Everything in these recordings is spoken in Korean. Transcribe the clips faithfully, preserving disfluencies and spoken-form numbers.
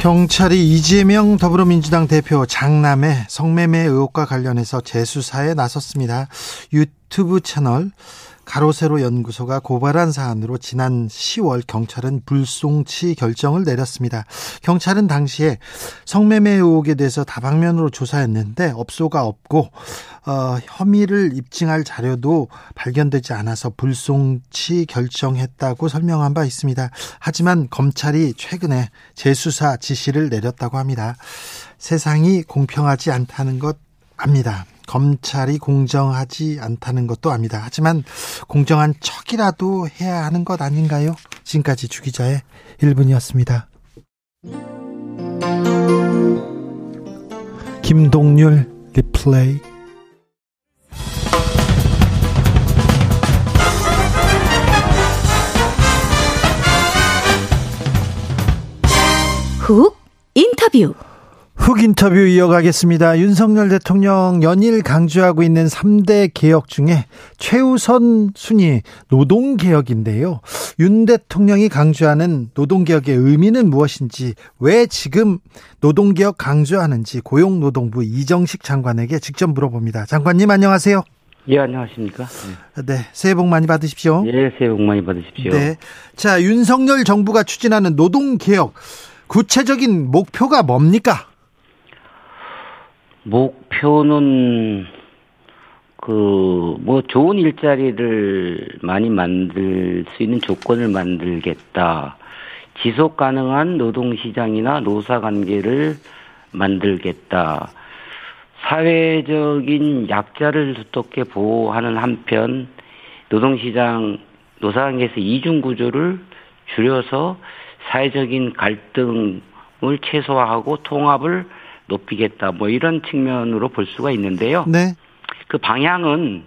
경찰이 이재명 더불어민주당 대표 장남의 성매매 의혹과 관련해서 재수사에 나섰습니다. 유튜브 채널 가로세로 연구소가 고발한 사안으로 지난 시월 경찰은 불송치 결정을 내렸습니다. 경찰은 당시에 성매매 의혹에 대해서 다방면으로 조사했는데 업소가 없고 어, 혐의를 입증할 자료도 발견되지 않아서 불송치 결정했다고 설명한 바 있습니다. 하지만 검찰이 최근에 재수사 지시를 내렸다고 합니다. 세상이 공평하지 않다는 것 압니다. 검찰이 공정하지 않다는 것도 압니다. 하지만 공정한 척이라도 해야 하는 것 아닌가요? 지금까지 주 기자의 일 분이었습니다. 김동률 리플레이. 훅 인터뷰. 훅 인터뷰 이어가겠습니다. 윤석열 대통령 연일 강조하고 있는 삼 대 개혁 중에 최우선 순위 노동개혁인데요. 윤 대통령이 강조하는 노동개혁의 의미는 무엇인지, 왜 지금 노동개혁 강조하는지 고용노동부 이정식 장관에게 직접 물어봅니다. 장관님 안녕하세요. 예, 안녕하십니까. 네, 새해 복 많이 받으십시오. 예, 새해 복 많이 받으십시오. 네, 자, 윤석열 정부가 추진하는 노동개혁 구체적인 목표가 뭡니까? 목표는 그 뭐 좋은 일자리를 많이 만들 수 있는 조건을 만들겠다. 지속 가능한 노동시장이나 노사관계를 만들겠다. 사회적인 약자를 두텁게 보호하는 한편 노동시장, 노사관계에서 이중구조를 줄여서 사회적인 갈등을 최소화하고 통합을 높이겠다, 뭐 이런 측면으로 볼 수가 있는데요. 네. 그 방향은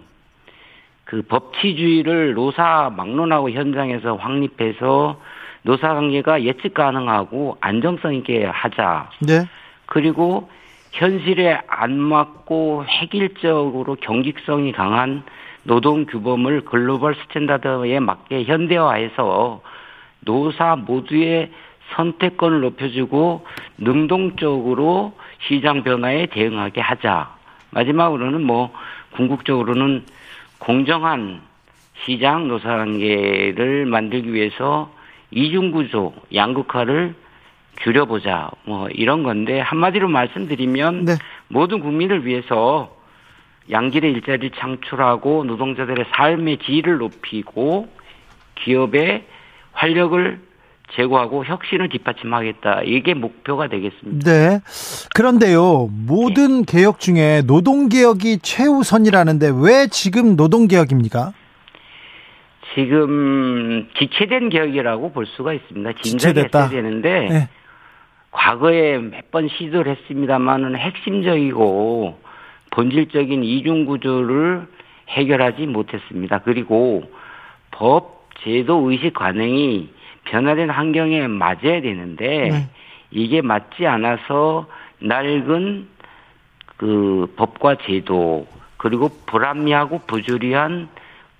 그 법치주의를 노사 막론하고 현장에서 확립해서 노사관계가 예측 가능하고 안정성 있게 하자. 네. 그리고 현실에 안 맞고 획일적으로 경직성이 강한 노동 규범을 글로벌 스탠다드에 맞게 현대화해서 노사 모두의 선택권을 높여주고 능동적으로 시장 변화에 대응하게 하자. 마지막으로는 뭐 궁극적으로는 공정한 시장 노사관계를 만들기 위해서 이중구조 양극화를 줄여보자. 뭐 이런 건데, 한마디로 말씀드리면 네. 모든 국민을 위해서 양질의 일자리를 창출하고 노동자들의 삶의 질을 높이고 기업의 활력을 제고하고 혁신을 뒷받침하겠다. 이게 목표가 되겠습니다. 네. 그런데요, 모든 네. 개혁 중에 노동개혁이 최우선이라는데 왜 지금 노동개혁입니까? 지금 지체된 개혁이라고 볼 수가 있습니다. 진작에 했어야 되는데 네. 과거에 몇 번 시도를 했습니다만은 핵심적이고 본질적인 이중구조를 해결하지 못했습니다. 그리고 법 제도 의식 관행이 변화된 환경에 맞아야 되는데 네. 이게 맞지 않아서 낡은 그 법과 제도, 그리고 불합리하고 부조리한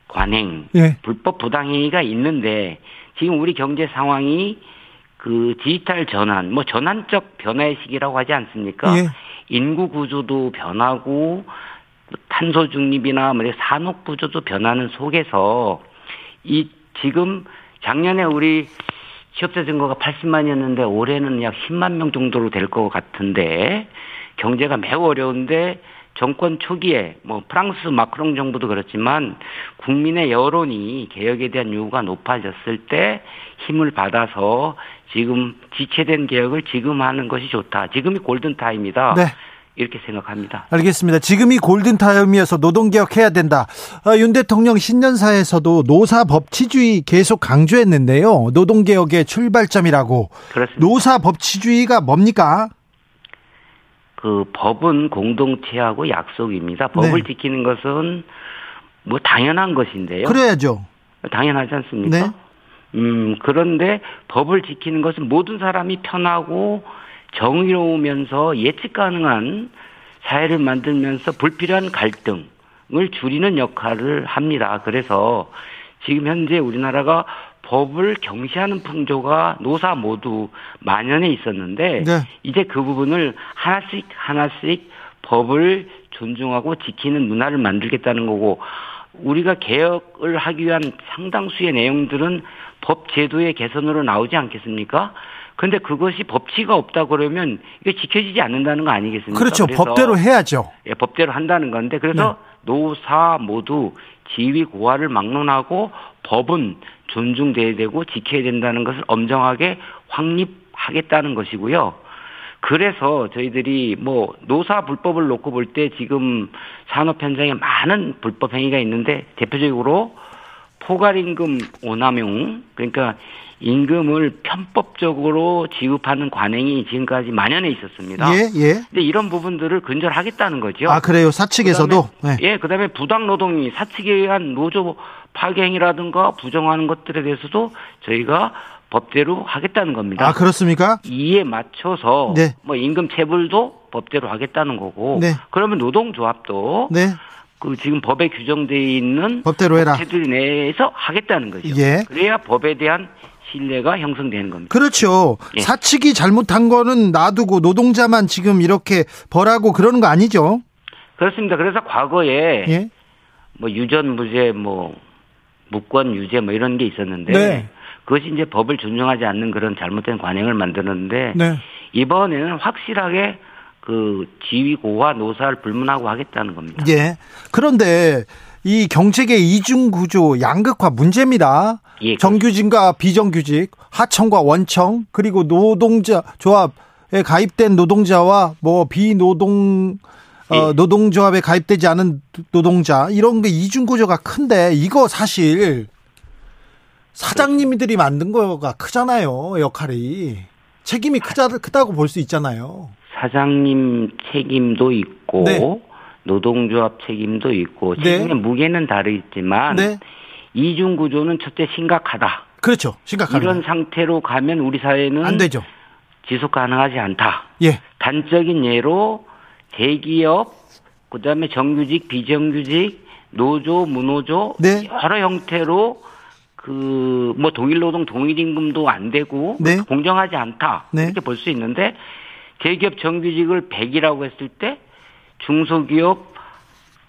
관행, 네. 불법 부당행위가 있는데, 지금 우리 경제 상황이 그 디지털 전환, 뭐 전환적 변화의 시기라고 하지 않습니까? 네. 인구 구조도 변하고 탄소 중립이나 산업 구조도 변하는 속에서 이 지금 작년에 우리 취업자 증가가 팔십만이었는데 올해는 약 십만 명 정도로 될 것 같은데, 경제가 매우 어려운데 정권 초기에 뭐 프랑스 마크롱 정부도 그렇지만 국민의 여론이 개혁에 대한 요구가 높아졌을 때 힘을 받아서 지금 지체된 개혁을 지금 하는 것이 좋다. 지금이 골든타임이다. 네. 이렇게 생각합니다. 알겠습니다. 지금이 골든타임이어서 노동개혁해야 된다. 어, 윤 대통령 신년사에서도 노사법치주의 계속 강조했는데요. 노동개혁의 출발점이라고. 그렇습니다. 노사법치주의가 뭡니까? 그 법은 공동체하고 약속입니다. 법을 네. 지키는 것은 뭐 당연한 것인데요. 그래야죠. 당연하지 않습니까? 네. 음, 그런데 법을 지키는 것은 모든 사람이 편하고 정의로우면서 예측 가능한 사회를 만들면서 불필요한 갈등을 줄이는 역할을 합니다. 그래서 지금 현재 우리나라가 법을 경시하는 풍조가 노사 모두 만연해 있었는데 네. 이제 그 부분을 하나씩 하나씩 법을 존중하고 지키는 문화를 만들겠다는 거고, 우리가 개혁을 하기 위한 상당수의 내용들은 법 제도의 개선으로 나오지 않겠습니까? 그런데 그것이 법치가 없다 그러면 이게 지켜지지 않는다는 거 아니겠습니까? 그렇죠. 법대로 해야죠. 예, 법대로 한다는 건데 그래서 네. 노사 모두 지위 고하를 막론하고 법은 존중돼야 되고 지켜야 된다는 것을 엄정하게 확립하겠다는 것이고요. 그래서 저희들이 뭐 노사 불법을 놓고 볼 때 지금 산업 현장에 많은 불법 행위가 있는데 대표적으로 포괄임금 오남용, 그러니까 임금을 편법적으로 지급하는 관행이 지금까지 만연해 있었습니다. 예, 예. 근데 이런 부분들을 근절하겠다는 거죠. 아, 그래요? 사측에서도? 그다음에, 네. 예, 그 다음에 부당노동이 사측에 의한 노조 파괴행위라든가 부정하는 것들에 대해서도 저희가 법대로 하겠다는 겁니다. 아, 그렇습니까? 이에 맞춰서 네. 뭐 임금 체불도 법대로 하겠다는 거고. 네. 그러면 노동조합도 네. 그 지금 법에 규정되어 있는 법대로 해라. 체질 내에서 하겠다는 거죠. 예. 그래야 법에 대한 신뢰가 형성되는 겁니다. 그렇죠. 예. 사측이 잘못한 거는 놔두고 노동자만 지금 이렇게 벌하고 그러는 거 아니죠? 그렇습니다. 그래서 과거에 예. 뭐 유전 무죄, 뭐 무권 유죄 뭐 이런 게 있었는데 네. 그것이 이제 법을 존중하지 않는 그런 잘못된 관행을 만드는데 네. 이번에는 확실하게 그 지위 고하 노사를 불문하고 하겠다는 겁니다. 예. 그런데 이 경제계 이중구조 양극화 문제입니다. 예, 정규직과 비정규직, 하청과 원청, 그리고 노동자 조합에 가입된 노동자와 뭐 비노동 예. 어, 노동조합에 가입되지 않은 노동자, 이런 게 이중구조가 큰데 이거 사실 사장님들이 만든 거가 크잖아요. 역할이 책임이 크자, 크다고 볼 수 있잖아요. 사장님 책임도 있고 네. 노동조합 책임도 있고 책임의 네. 무게는 다르겠지만 네. 이중구조는 첫째 심각하다. 그렇죠. 심각하다. 이런 상태로 가면 우리 사회는 안 되죠. 지속 가능하지 않다. 예. 단적인 예로 대기업, 그다음에 정규직, 비정규직, 노조, 무노조 네. 여러 형태로 그 뭐 동일노동, 동일임금도 안 되고 네. 공정하지 않다. 네. 이렇게 볼 수 있는데 대기업 정규직을 백이라고 했을 때 중소기업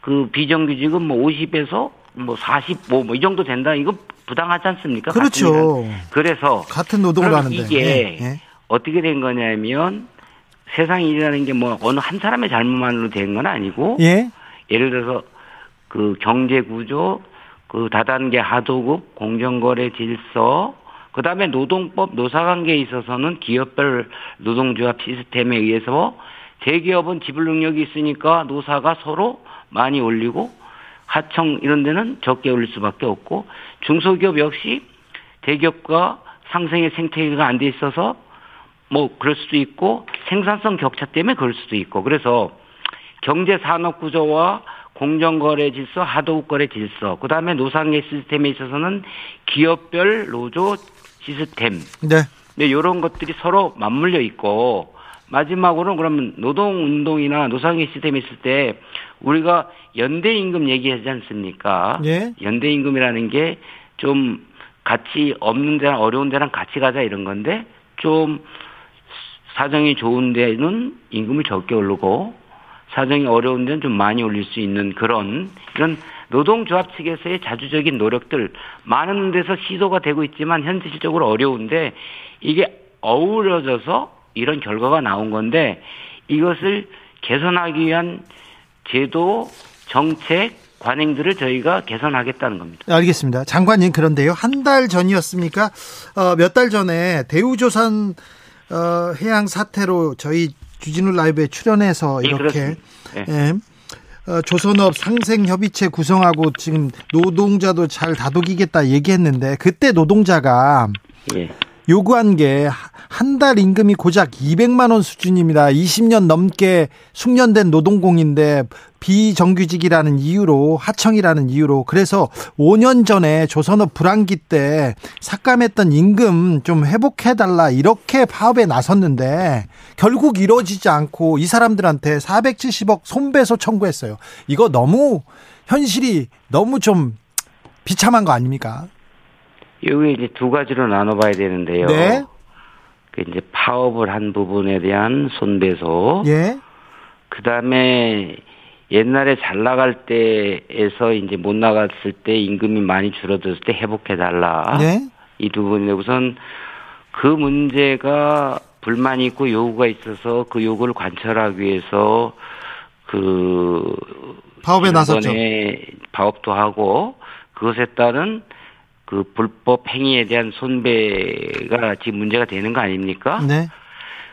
그 비정규직은 뭐 오십에서 뭐 사십오 뭐 이 정도 된다. 이거 부당하지 않습니까? 그렇죠. 그래서 같은 노동을 하는데 이게 예, 예. 어떻게 된 거냐면 세상 일이라는 게 뭐 어느 한 사람의 잘못만으로 된 건 아니고 예. 예를 들어서 그 경제 구조, 그 다단계 하도급, 공정거래 질서, 그다음에 노동법, 노사관계에 있어서는 기업별 노동조합 시스템에 의해서 대기업은 지불 능력이 있으니까 노사가 서로 많이 올리고 하청 이런 데는 적게 올릴 수밖에 없고, 중소기업 역시 대기업과 상생의 생태계가 안 돼 있어서 뭐 그럴 수도 있고 생산성 격차 때문에 그럴 수도 있고, 그래서 경제산업구조와 공정거래 질서, 하도급 거래 질서, 그다음에 노사관계 시스템에 있어서는 기업별 노조 시스템 네. 이런 것들이 서로 맞물려 있고, 마지막으로는 그러면 노동운동이나 노사관계 시스템이 있을 때 우리가 연대임금 얘기하지 않습니까? 예. 연대임금이라는 게 좀 같이 없는 데랑 어려운 데랑 같이 가자 이런 건데, 좀 사정이 좋은 데는 임금을 적게 오르고 사정이 어려운 데는 좀 많이 올릴 수 있는 그런 이런 노동조합 측에서의 자주적인 노력들 많은 데서 시도가 되고 있지만 현실적으로 어려운데 이게 어우러져서 이런 결과가 나온 건데, 이것을 개선하기 위한 제도, 정책, 관행들을 저희가 개선하겠다는 겁니다. 알겠습니다. 장관님, 그런데요, 한 달 전이었습니까? 어, 몇 달 전에 대우조선 어, 해양 사태로 저희 주진우 라이브에 출연해서 이렇게 네, 예, 어, 조선업 상생협의체 구성하고 지금 노동자도 잘 다독이겠다 얘기했는데 그때 노동자가 예. 요구한 게 한 달 임금이 고작 이백만 원 수준입니다. 이십 년 넘게 숙련된 노동공인데 비정규직이라는 이유로, 하청이라는 이유로, 그래서 오 년 전에 조선업 불황기 때 삭감했던 임금 좀 회복해달라 이렇게 파업에 나섰는데 결국 이루어지지 않고 이 사람들한테 사백칠십억 손배소 청구했어요. 이거 너무 현실이 너무 좀 비참한 거 아닙니까? 여기 이제 두 가지로 나눠봐야 되는데요. 네. 그 이제 파업을 한 부분에 대한 손배소. 예. 그 다음에 옛날에 잘 나갈 때에서 이제 못 나갔을 때 임금이 많이 줄어들었을 때 회복해달라. 네. 이 두 분인데 우선 그 문제가 불만이 있고 요구가 있어서 그 요구를 관철하기 위해서 그 파업에 나섰죠. 파업도 하고 그것에 따른 그 불법 행위에 대한 손배가 지금 문제가 되는 거 아닙니까? 네.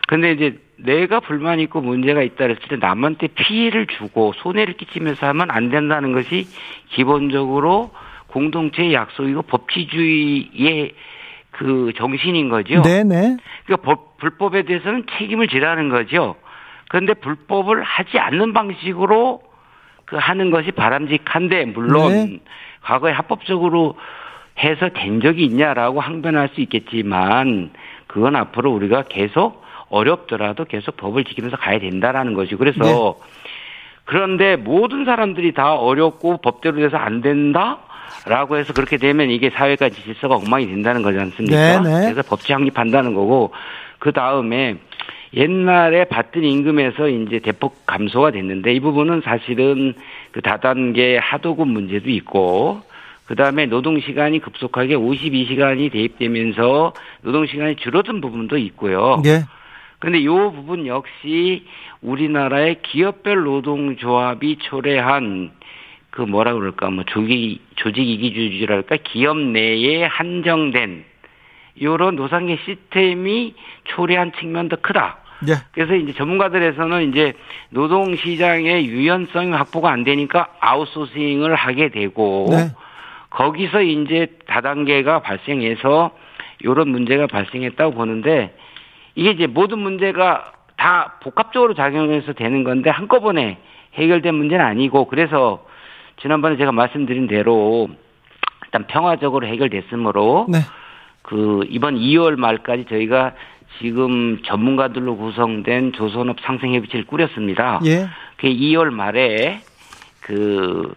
근데 이제 내가 불만이 있고 문제가 있다 그랬을 때 남한테 피해를 주고 손해를 끼치면서 하면 안 된다는 것이 기본적으로 공동체의 약속이고 법치주의의 그 정신인 거죠. 네네. 그러니까 법, 불법에 대해서는 책임을 지라는 거죠. 그런데 불법을 하지 않는 방식으로 그 하는 것이 바람직한데, 물론 네. 과거에 합법적으로 해서 된 적이 있냐라고 항변할 수 있겠지만 그건 앞으로 우리가 계속 어렵더라도 계속 법을 지키면서 가야 된다라는 것이고, 그래서 네. 그런데 모든 사람들이 다 어렵고 법대로 돼서 안 된다라고 해서 그렇게 되면 이게 사회가 질서가 엉망이 된다는 거지 않습니까? 네, 네. 그래서 법치 확립한다는 거고, 그 다음에 옛날에 받던 임금에서 이제 대폭 감소가 됐는데 이 부분은 사실은 그 다단계 하도급 문제도 있고, 그 다음에 노동시간이 급속하게 오십이 시간이 대입되면서 노동시간이 줄어든 부분도 있고요. 네. 근데 이 부분 역시 우리나라의 기업별 노동조합이 초래한 그 뭐라 그럴까, 뭐 조직, 조직이기주의랄까, 기업 내에 한정된 이런 노상계 시스템이 초래한 측면도 크다. 네. 그래서 이제 전문가들에서는 이제 노동시장의 유연성이 확보가 안 되니까 아웃소싱을 하게 되고, 네. 거기서 이제 다단계가 발생해서 이런 문제가 발생했다고 보는데, 이게 이제 모든 문제가 다 복합적으로 작용해서 되는 건데 한꺼번에 해결된 문제는 아니고, 그래서 지난번에 제가 말씀드린 대로 일단 평화적으로 해결됐으므로 네. 그 이번 이월 말까지 저희가 지금 전문가들로 구성된 조선업 상생협의체를 꾸렸습니다. 예. 그 이월 말에 그,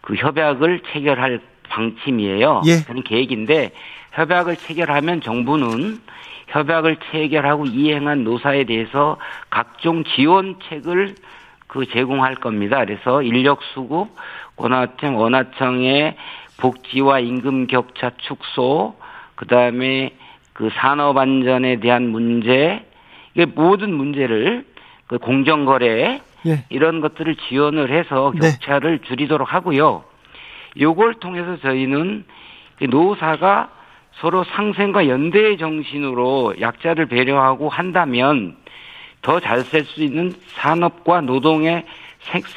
그 협약을 체결할 방침이에요. 예. 그런 계획인데, 협약을 체결하면 정부는 협약을 체결하고 이행한 노사에 대해서 각종 지원책을 그 제공할 겁니다. 그래서 인력 수급, 고나청, 언하청의 복지와 임금 격차 축소, 그 다음에 그 산업 안전에 대한 문제, 이게 모든 문제를 그 공정거래 예. 이런 것들을 지원을 해서 격차를 네. 줄이도록 하고요. 요걸 통해서 저희는 노사가 서로 상생과 연대의 정신으로 약자를 배려하고 한다면 더 잘 살 수 있는 산업과 노동의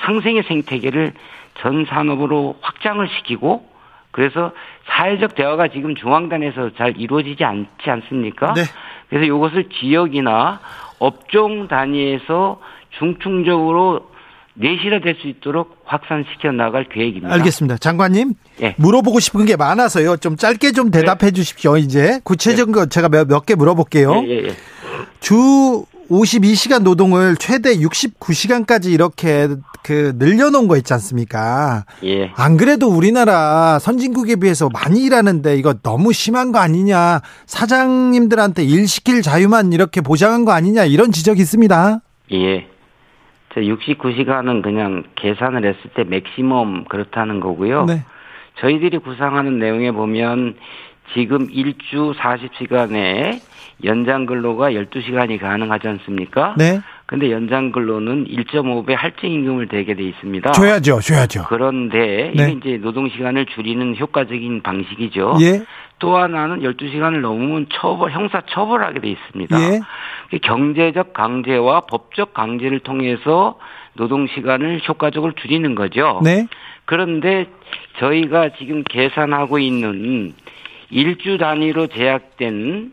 상생의 생태계를 전 산업으로 확장을 시키고, 그래서 사회적 대화가 지금 중앙단에서 잘 이루어지지 않지 않습니까? 네. 그래서 이것을 지역이나 업종 단위에서 중층적으로 내실화될 수 있도록 확산시켜 나갈 계획입니다. 알겠습니다. 장관님, 예. 물어보고 싶은 게 많아서요. 좀 짧게 좀 대답해 예. 주십시오. 이제 구체적인 예. 거 제가 몇 개 물어볼게요. 예, 예, 예. 주 오십이 시간 노동을 최대 육십구 시간까지 이렇게 그 늘려놓은 거 있지 않습니까? 예. 안 그래도 우리나라 선진국에 비해서 많이 일하는데 이거 너무 심한 거 아니냐, 사장님들한테 일 시킬 자유만 이렇게 보장한 거 아니냐, 이런 지적이 있습니다. 예. 저 육십구 시간은 그냥 계산을 했을 때 맥시멈 그렇다는 거고요. 네. 저희들이 구상하는 내용에 보면 지금 일주 사십 시간에 연장 근로가 열두 시간이 가능하지 않습니까? 네. 근데 연장 근로는 일점오 배 할증 임금을 대게 돼 있습니다. 줘야죠, 줘야죠. 그런데 네. 이게 이제 노동 시간을 줄이는 효과적인 방식이죠. 예. 또 하나는 열두 시간을 넘으면 처벌, 형사 처벌하게 돼 있습니다. 예. 경제적 강제와 법적 강제를 통해서 노동시간을 효과적으로 줄이는 거죠. 네. 그런데 저희가 지금 계산하고 있는 일주 단위로 제약된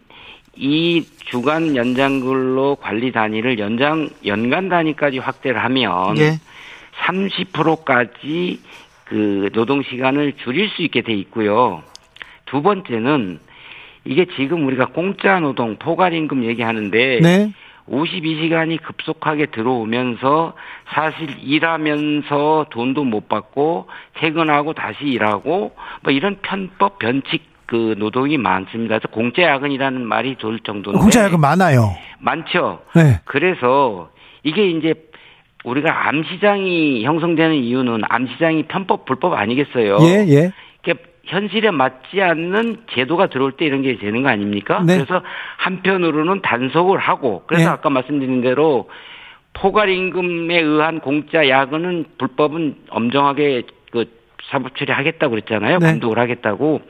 이 주간 연장근로 관리 단위를 연장, 연간 단위까지 확대를 하면 네. 삼십 퍼센트까지 그 노동시간을 줄일 수 있게 돼 있고요. 두 번째는 이게 지금 우리가 공짜 노동, 포괄임금 얘기하는데 네. 오십이 시간이 급속하게 들어오면서 사실 일하면서 돈도 못 받고 퇴근하고 다시 일하고 뭐 이런 편법, 변칙 그 노동이 많습니다. 그래서 공짜 야근이라는 말이 돌 정도인데. 공짜 야근 많아요. 많죠. 네. 그래서 이게 이제 우리가 암시장이 형성되는 이유는 암시장이 편법, 불법 아니겠어요. 예, 예. 현실에 맞지 않는 제도가 들어올 때 이런 게 되는 거 아닙니까? 네. 그래서 한편으로는 단속을 하고 그래서 네. 아까 말씀드린 대로 포괄임금에 의한 공짜 야근은 불법은 엄정하게 그 사법처리 하겠다고 그랬잖아요. 네. 감독을 하겠다고.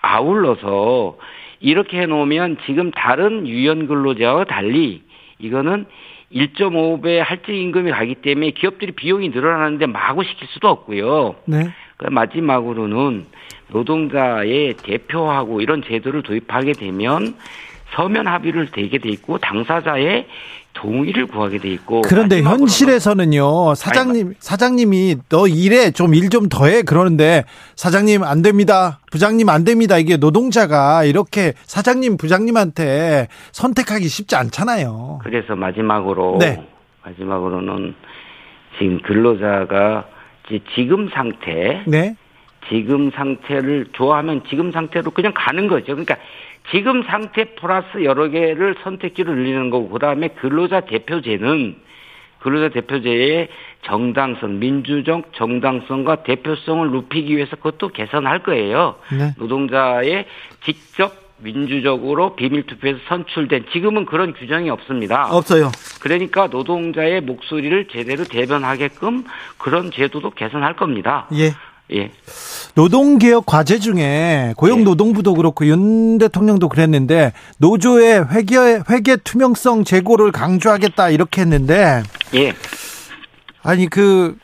아울러서 이렇게 해놓으면 지금 다른 유연근로자와 달리 이거는 일 점 오 배 할증임금이 가기 때문에 기업들이 비용이 늘어나는데 마구 시킬 수도 없고요. 네. 마지막으로는 노동자의 대표하고 이런 제도를 도입하게 되면 서면 합의를 되게 돼 있고 당사자의 동의를 구하게 돼 있고. 그런데 현실에서는요. 사장님, 아니, 사장님이 너 일해 좀 일 좀 더 해 그러는데 사장님 안 됩니다. 부장님 안 됩니다. 이게 노동자가 이렇게 사장님, 부장님한테 선택하기 쉽지 않잖아요. 그래서 마지막으로 네. 마지막으로는 지금 근로자가 지금 상태, 네. 지금 상태를 좋아하면 지금 상태로 그냥 가는 거죠. 그러니까 지금 상태 플러스 여러 개를 선택지로 늘리는 거고, 그 다음에 근로자 대표제는 근로자 대표제의 정당성, 민주적 정당성과 대표성을 높이기 위해서 그것도 개선할 거예요. 네. 노동자의 직접 민주적으로 비밀투표에서 선출된 지금은 그런 규정이 없습니다. 없어요. 그러니까 노동자의 목소리를 제대로 대변하게끔 그런 제도도 개선할 겁니다. 예. 예. 노동개혁 과제 중에 고용노동부도 그렇고 윤 대통령도 그랬는데 노조의 회계, 회계 투명성 제고를 강조하겠다 이렇게 했는데 예. 아니 그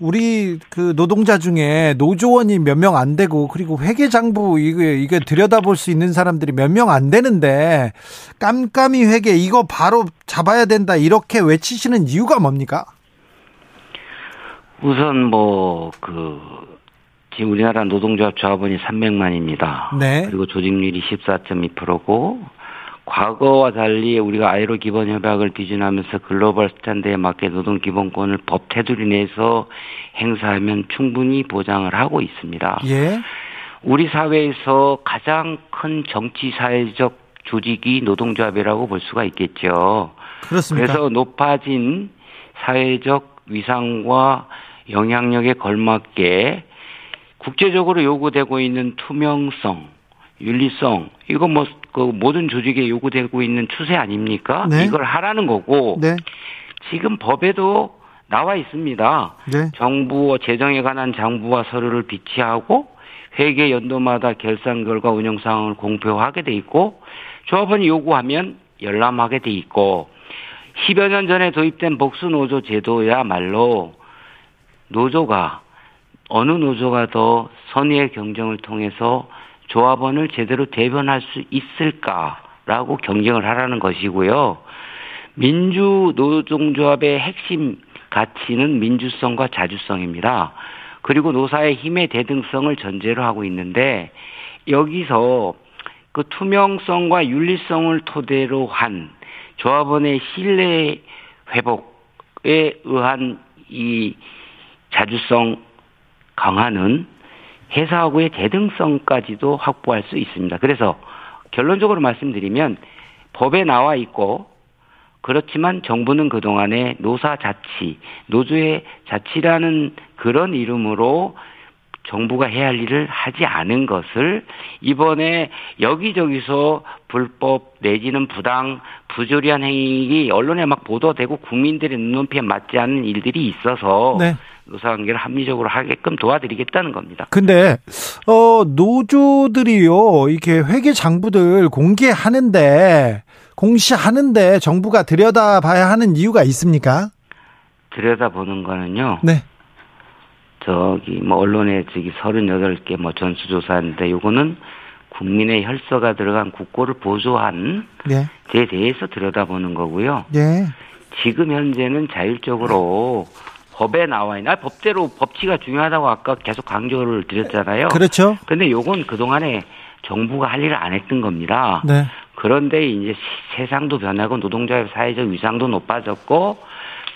우리 그 노동자 중에 노조원이 몇 명 안 되고 그리고 회계장부 이게 이게 들여다볼 수 있는 사람들이 몇 명 안 되는데 깜깜이 회계 이거 바로 잡아야 된다 이렇게 외치시는 이유가 뭡니까? 우선 뭐 그 지금 우리나라 노동자 조합원이 삼백만입니다. 네. 그리고 조직률이 십사 점 이 퍼센트고 과거와 달리 우리가 아일오 기본협약을 비준하면서 글로벌 스탠드에 맞게 노동기본권을 법 테두리 내에서 행사하면 충분히 보장을 하고 있습니다. 예. 우리 사회에서 가장 큰 정치사회적 조직이 노동조합이라고 볼 수가 있겠죠. 그렇습니다. 그래서 높아진 사회적 위상과 영향력에 걸맞게 국제적으로 요구되고 있는 투명성, 윤리성, 이거 뭐 그 모든 조직에 요구되고 있는 추세 아닙니까? 네. 이걸 하라는 거고 네. 지금 법에도 나와 있습니다. 네. 정부와 재정에 관한 장부와 서류를 비치하고 회계 연도마다 결산 결과 운영 상황을 공표하게 돼 있고 조합원이 요구하면 열람하게 돼 있고 십여 년 전에 도입된 복수노조 제도야말로 노조가 어느 노조가 더 선의의 경쟁을 통해서 조합원을 제대로 대변할 수 있을까라고 경쟁을 하라는 것이고요. 민주 노동조합의 핵심 가치는 민주성과 자주성입니다. 그리고 노사의 힘의 대등성을 전제로 하고 있는데 여기서 그 투명성과 윤리성을 토대로 한 조합원의 신뢰 회복에 의한 이 자주성 강화는 회사하고의 대등성까지도 확보할 수 있습니다. 그래서 결론적으로 말씀드리면 법에 나와 있고 그렇지만 정부는 그동안에 노사 자치, 노조의 자치라는 그런 이름으로 정부가 해야 할 일을 하지 않은 것을 이번에 여기저기서 불법 내지는 부당, 부조리한 행위 언론에 막 보도되고 국민들의 눈높이에 맞지 않는 일들이 있어서 네. 노사관계를 합리적으로 하게끔 도와드리겠다는 겁니다. 근데 어, 노조들이요 이렇게 회계 장부들 공개하는데 공시하는데 정부가 들여다봐야 하는 이유가 있습니까? 들여다보는 거는요. 네. 저기 뭐 언론에 저기 서른여덟 개 뭐 전수조사인데 요거는 국민의 혈서가 들어간 국고를 보조한 네. 데 대해서 들여다보는 거고요. 네. 지금 현재는 자율적으로 법에 나와 있는, 아, 법대로 법치가 중요하다고 아까 계속 강조를 드렸잖아요. 그렇죠. 근데 요건 그동안에 정부가 할 일을 안 했던 겁니다. 네. 그런데 이제 세상도 변하고 노동자의 사회적 위상도 높아졌고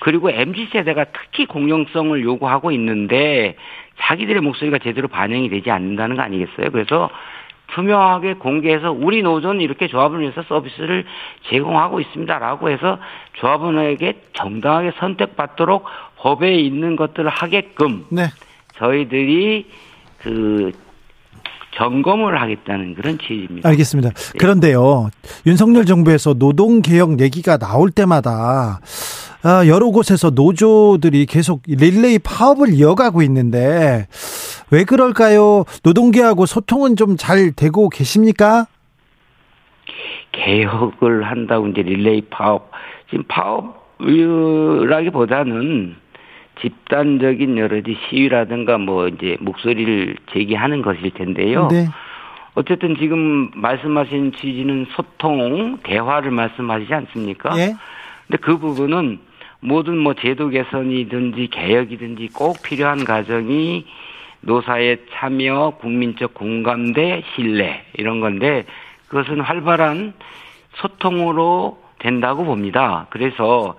그리고 엠지 세대가 특히 공정성을 요구하고 있는데 자기들의 목소리가 제대로 반영이 되지 않는다는 거 아니겠어요? 그래서 투명하게 공개해서 우리 노조는 이렇게 조합을 위해서 서비스를 제공하고 있습니다라고 해서 조합원에게 정당하게 선택받도록 법에 있는 것들을 하게끔 네. 저희들이 그 점검을 하겠다는 그런 취지입니다. 알겠습니다. 네. 그런데요. 윤석열 정부에서 노동개혁 얘기가 나올 때마다 여러 곳에서 노조들이 계속 릴레이 파업을 이어가고 있는데 왜 그럴까요? 노동계하고 소통은 좀 잘 되고 계십니까? 개혁을 한다고 이제 릴레이 파업. 지금 파업이라기보다는 집단적인 여러 가지 시위라든가 뭐 이제 목소리를 제기하는 것일 텐데요. 네. 어쨌든 지금 말씀하신 취지는 소통, 대화를 말씀하시지 않습니까? 네. 근데 그 부분은 모든 뭐 제도 개선이든지 개혁이든지 꼭 필요한 과정이 노사의 참여, 국민적 공감대, 신뢰 이런 건데 그것은 활발한 소통으로 된다고 봅니다. 그래서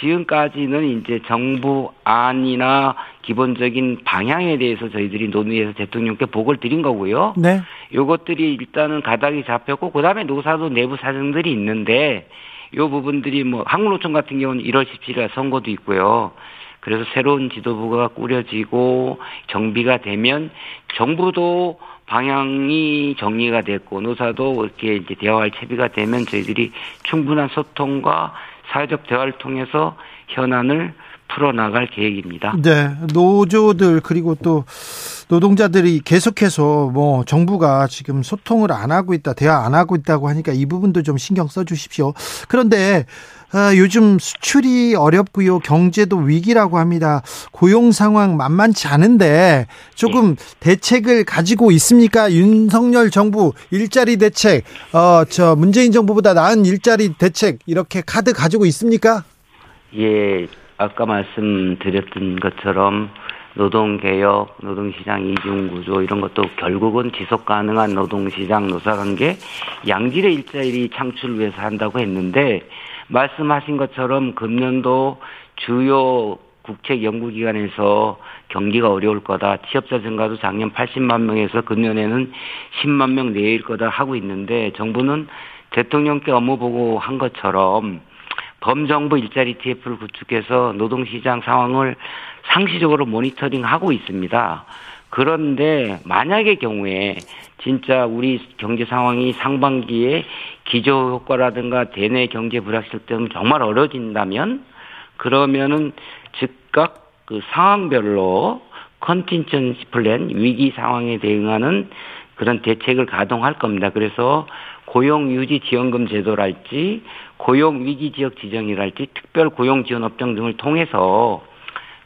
지금까지는 이제 정부 안이나 기본적인 방향에 대해서 저희들이 논의해서 대통령께 보고를 드린 거고요. 네. 요것들이 일단은 가닥이 잡혔고 그다음에 노사도 내부 사정들이 있는데 요 부분들이 뭐 한국노총 같은 경우는 일월 십칠일 선거도 있고요. 그래서 새로운 지도부가 꾸려지고 정비가 되면 정부도 방향이 정리가 됐고 노사도 이렇게 이제 대화할 채비가 되면 저희들이 충분한 소통과 사회적 대화를 통해서 현안을 풀어나갈 계획입니다. 네, 노조들 그리고 또 노동자들이 계속해서 뭐 정부가 지금 소통을 안 하고 있다, 대화 안 하고 있다고 하니까 이 부분도 좀 신경 써주십시오. 그런데 아, 요즘 수출이 어렵고요, 경제도 위기라고 합니다. 고용 상황 만만치 않은데 조금 네. 대책을 가지고 있습니까? 윤석열 정부 일자리 대책, 어, 저 문재인 정부보다 나은 일자리 대책 이렇게 카드 가지고 있습니까? 예. 아까 말씀드렸던 것처럼 노동개혁, 노동시장 이중구조 이런 것도 결국은 지속가능한 노동시장, 노사관계, 양질의 일자리 창출을 위해서 한다고 했는데 말씀하신 것처럼 금년도 주요 국책연구기관에서 경기가 어려울 거다. 취업자 증가도 작년 팔십만 명에서 금년에는 십만 명 내일 거다 하고 있는데 정부는 대통령께 업무 보고한 것처럼 범정부 일자리 티에프를 구축해서 노동시장 상황을 상시적으로 모니터링하고 있습니다. 그런데 만약의 경우에 진짜 우리 경제 상황이 상반기에 기저효과라든가 대내 경제 불확실성 정말 어려워진다면 그러면은 즉각 그 상황별로 컨틴전시 플랜 위기 상황에 대응하는 그런 대책을 가동할 겁니다. 그래서 고용유지지원금 제도랄지 고용위기지역 지정이랄지 특별고용지원업종 등을 통해서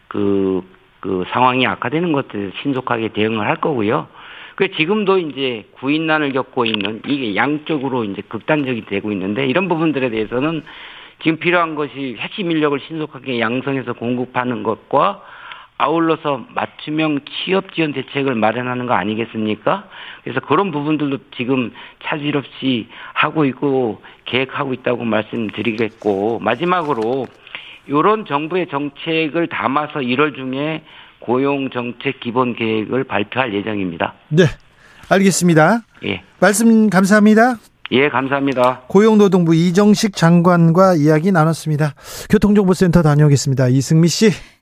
그, 그 상황이 악화되는 것들에 신속하게 대응을 할 거고요. 그 지금도 이제 구인난을 겪고 있는 이게 양쪽으로 이제 극단적이 되고 있는데 이런 부분들에 대해서는 지금 필요한 것이 핵심 인력을 신속하게 양성해서 공급하는 것과 아울러서 맞춤형 취업 지원 대책을 마련하는 거 아니겠습니까? 그래서 그런 부분들도 지금 차질 없이 하고 있고 계획하고 있다고 말씀드리겠고 마지막으로 이런 정부의 정책을 담아서 일월 중에 고용 정책 기본 계획을 발표할 예정입니다. 네, 알겠습니다. 예, 말씀 감사합니다. 예, 감사합니다. 고용노동부 이정식 장관과 이야기 나눴습니다. 교통정보센터 다녀오겠습니다. 이승미 씨.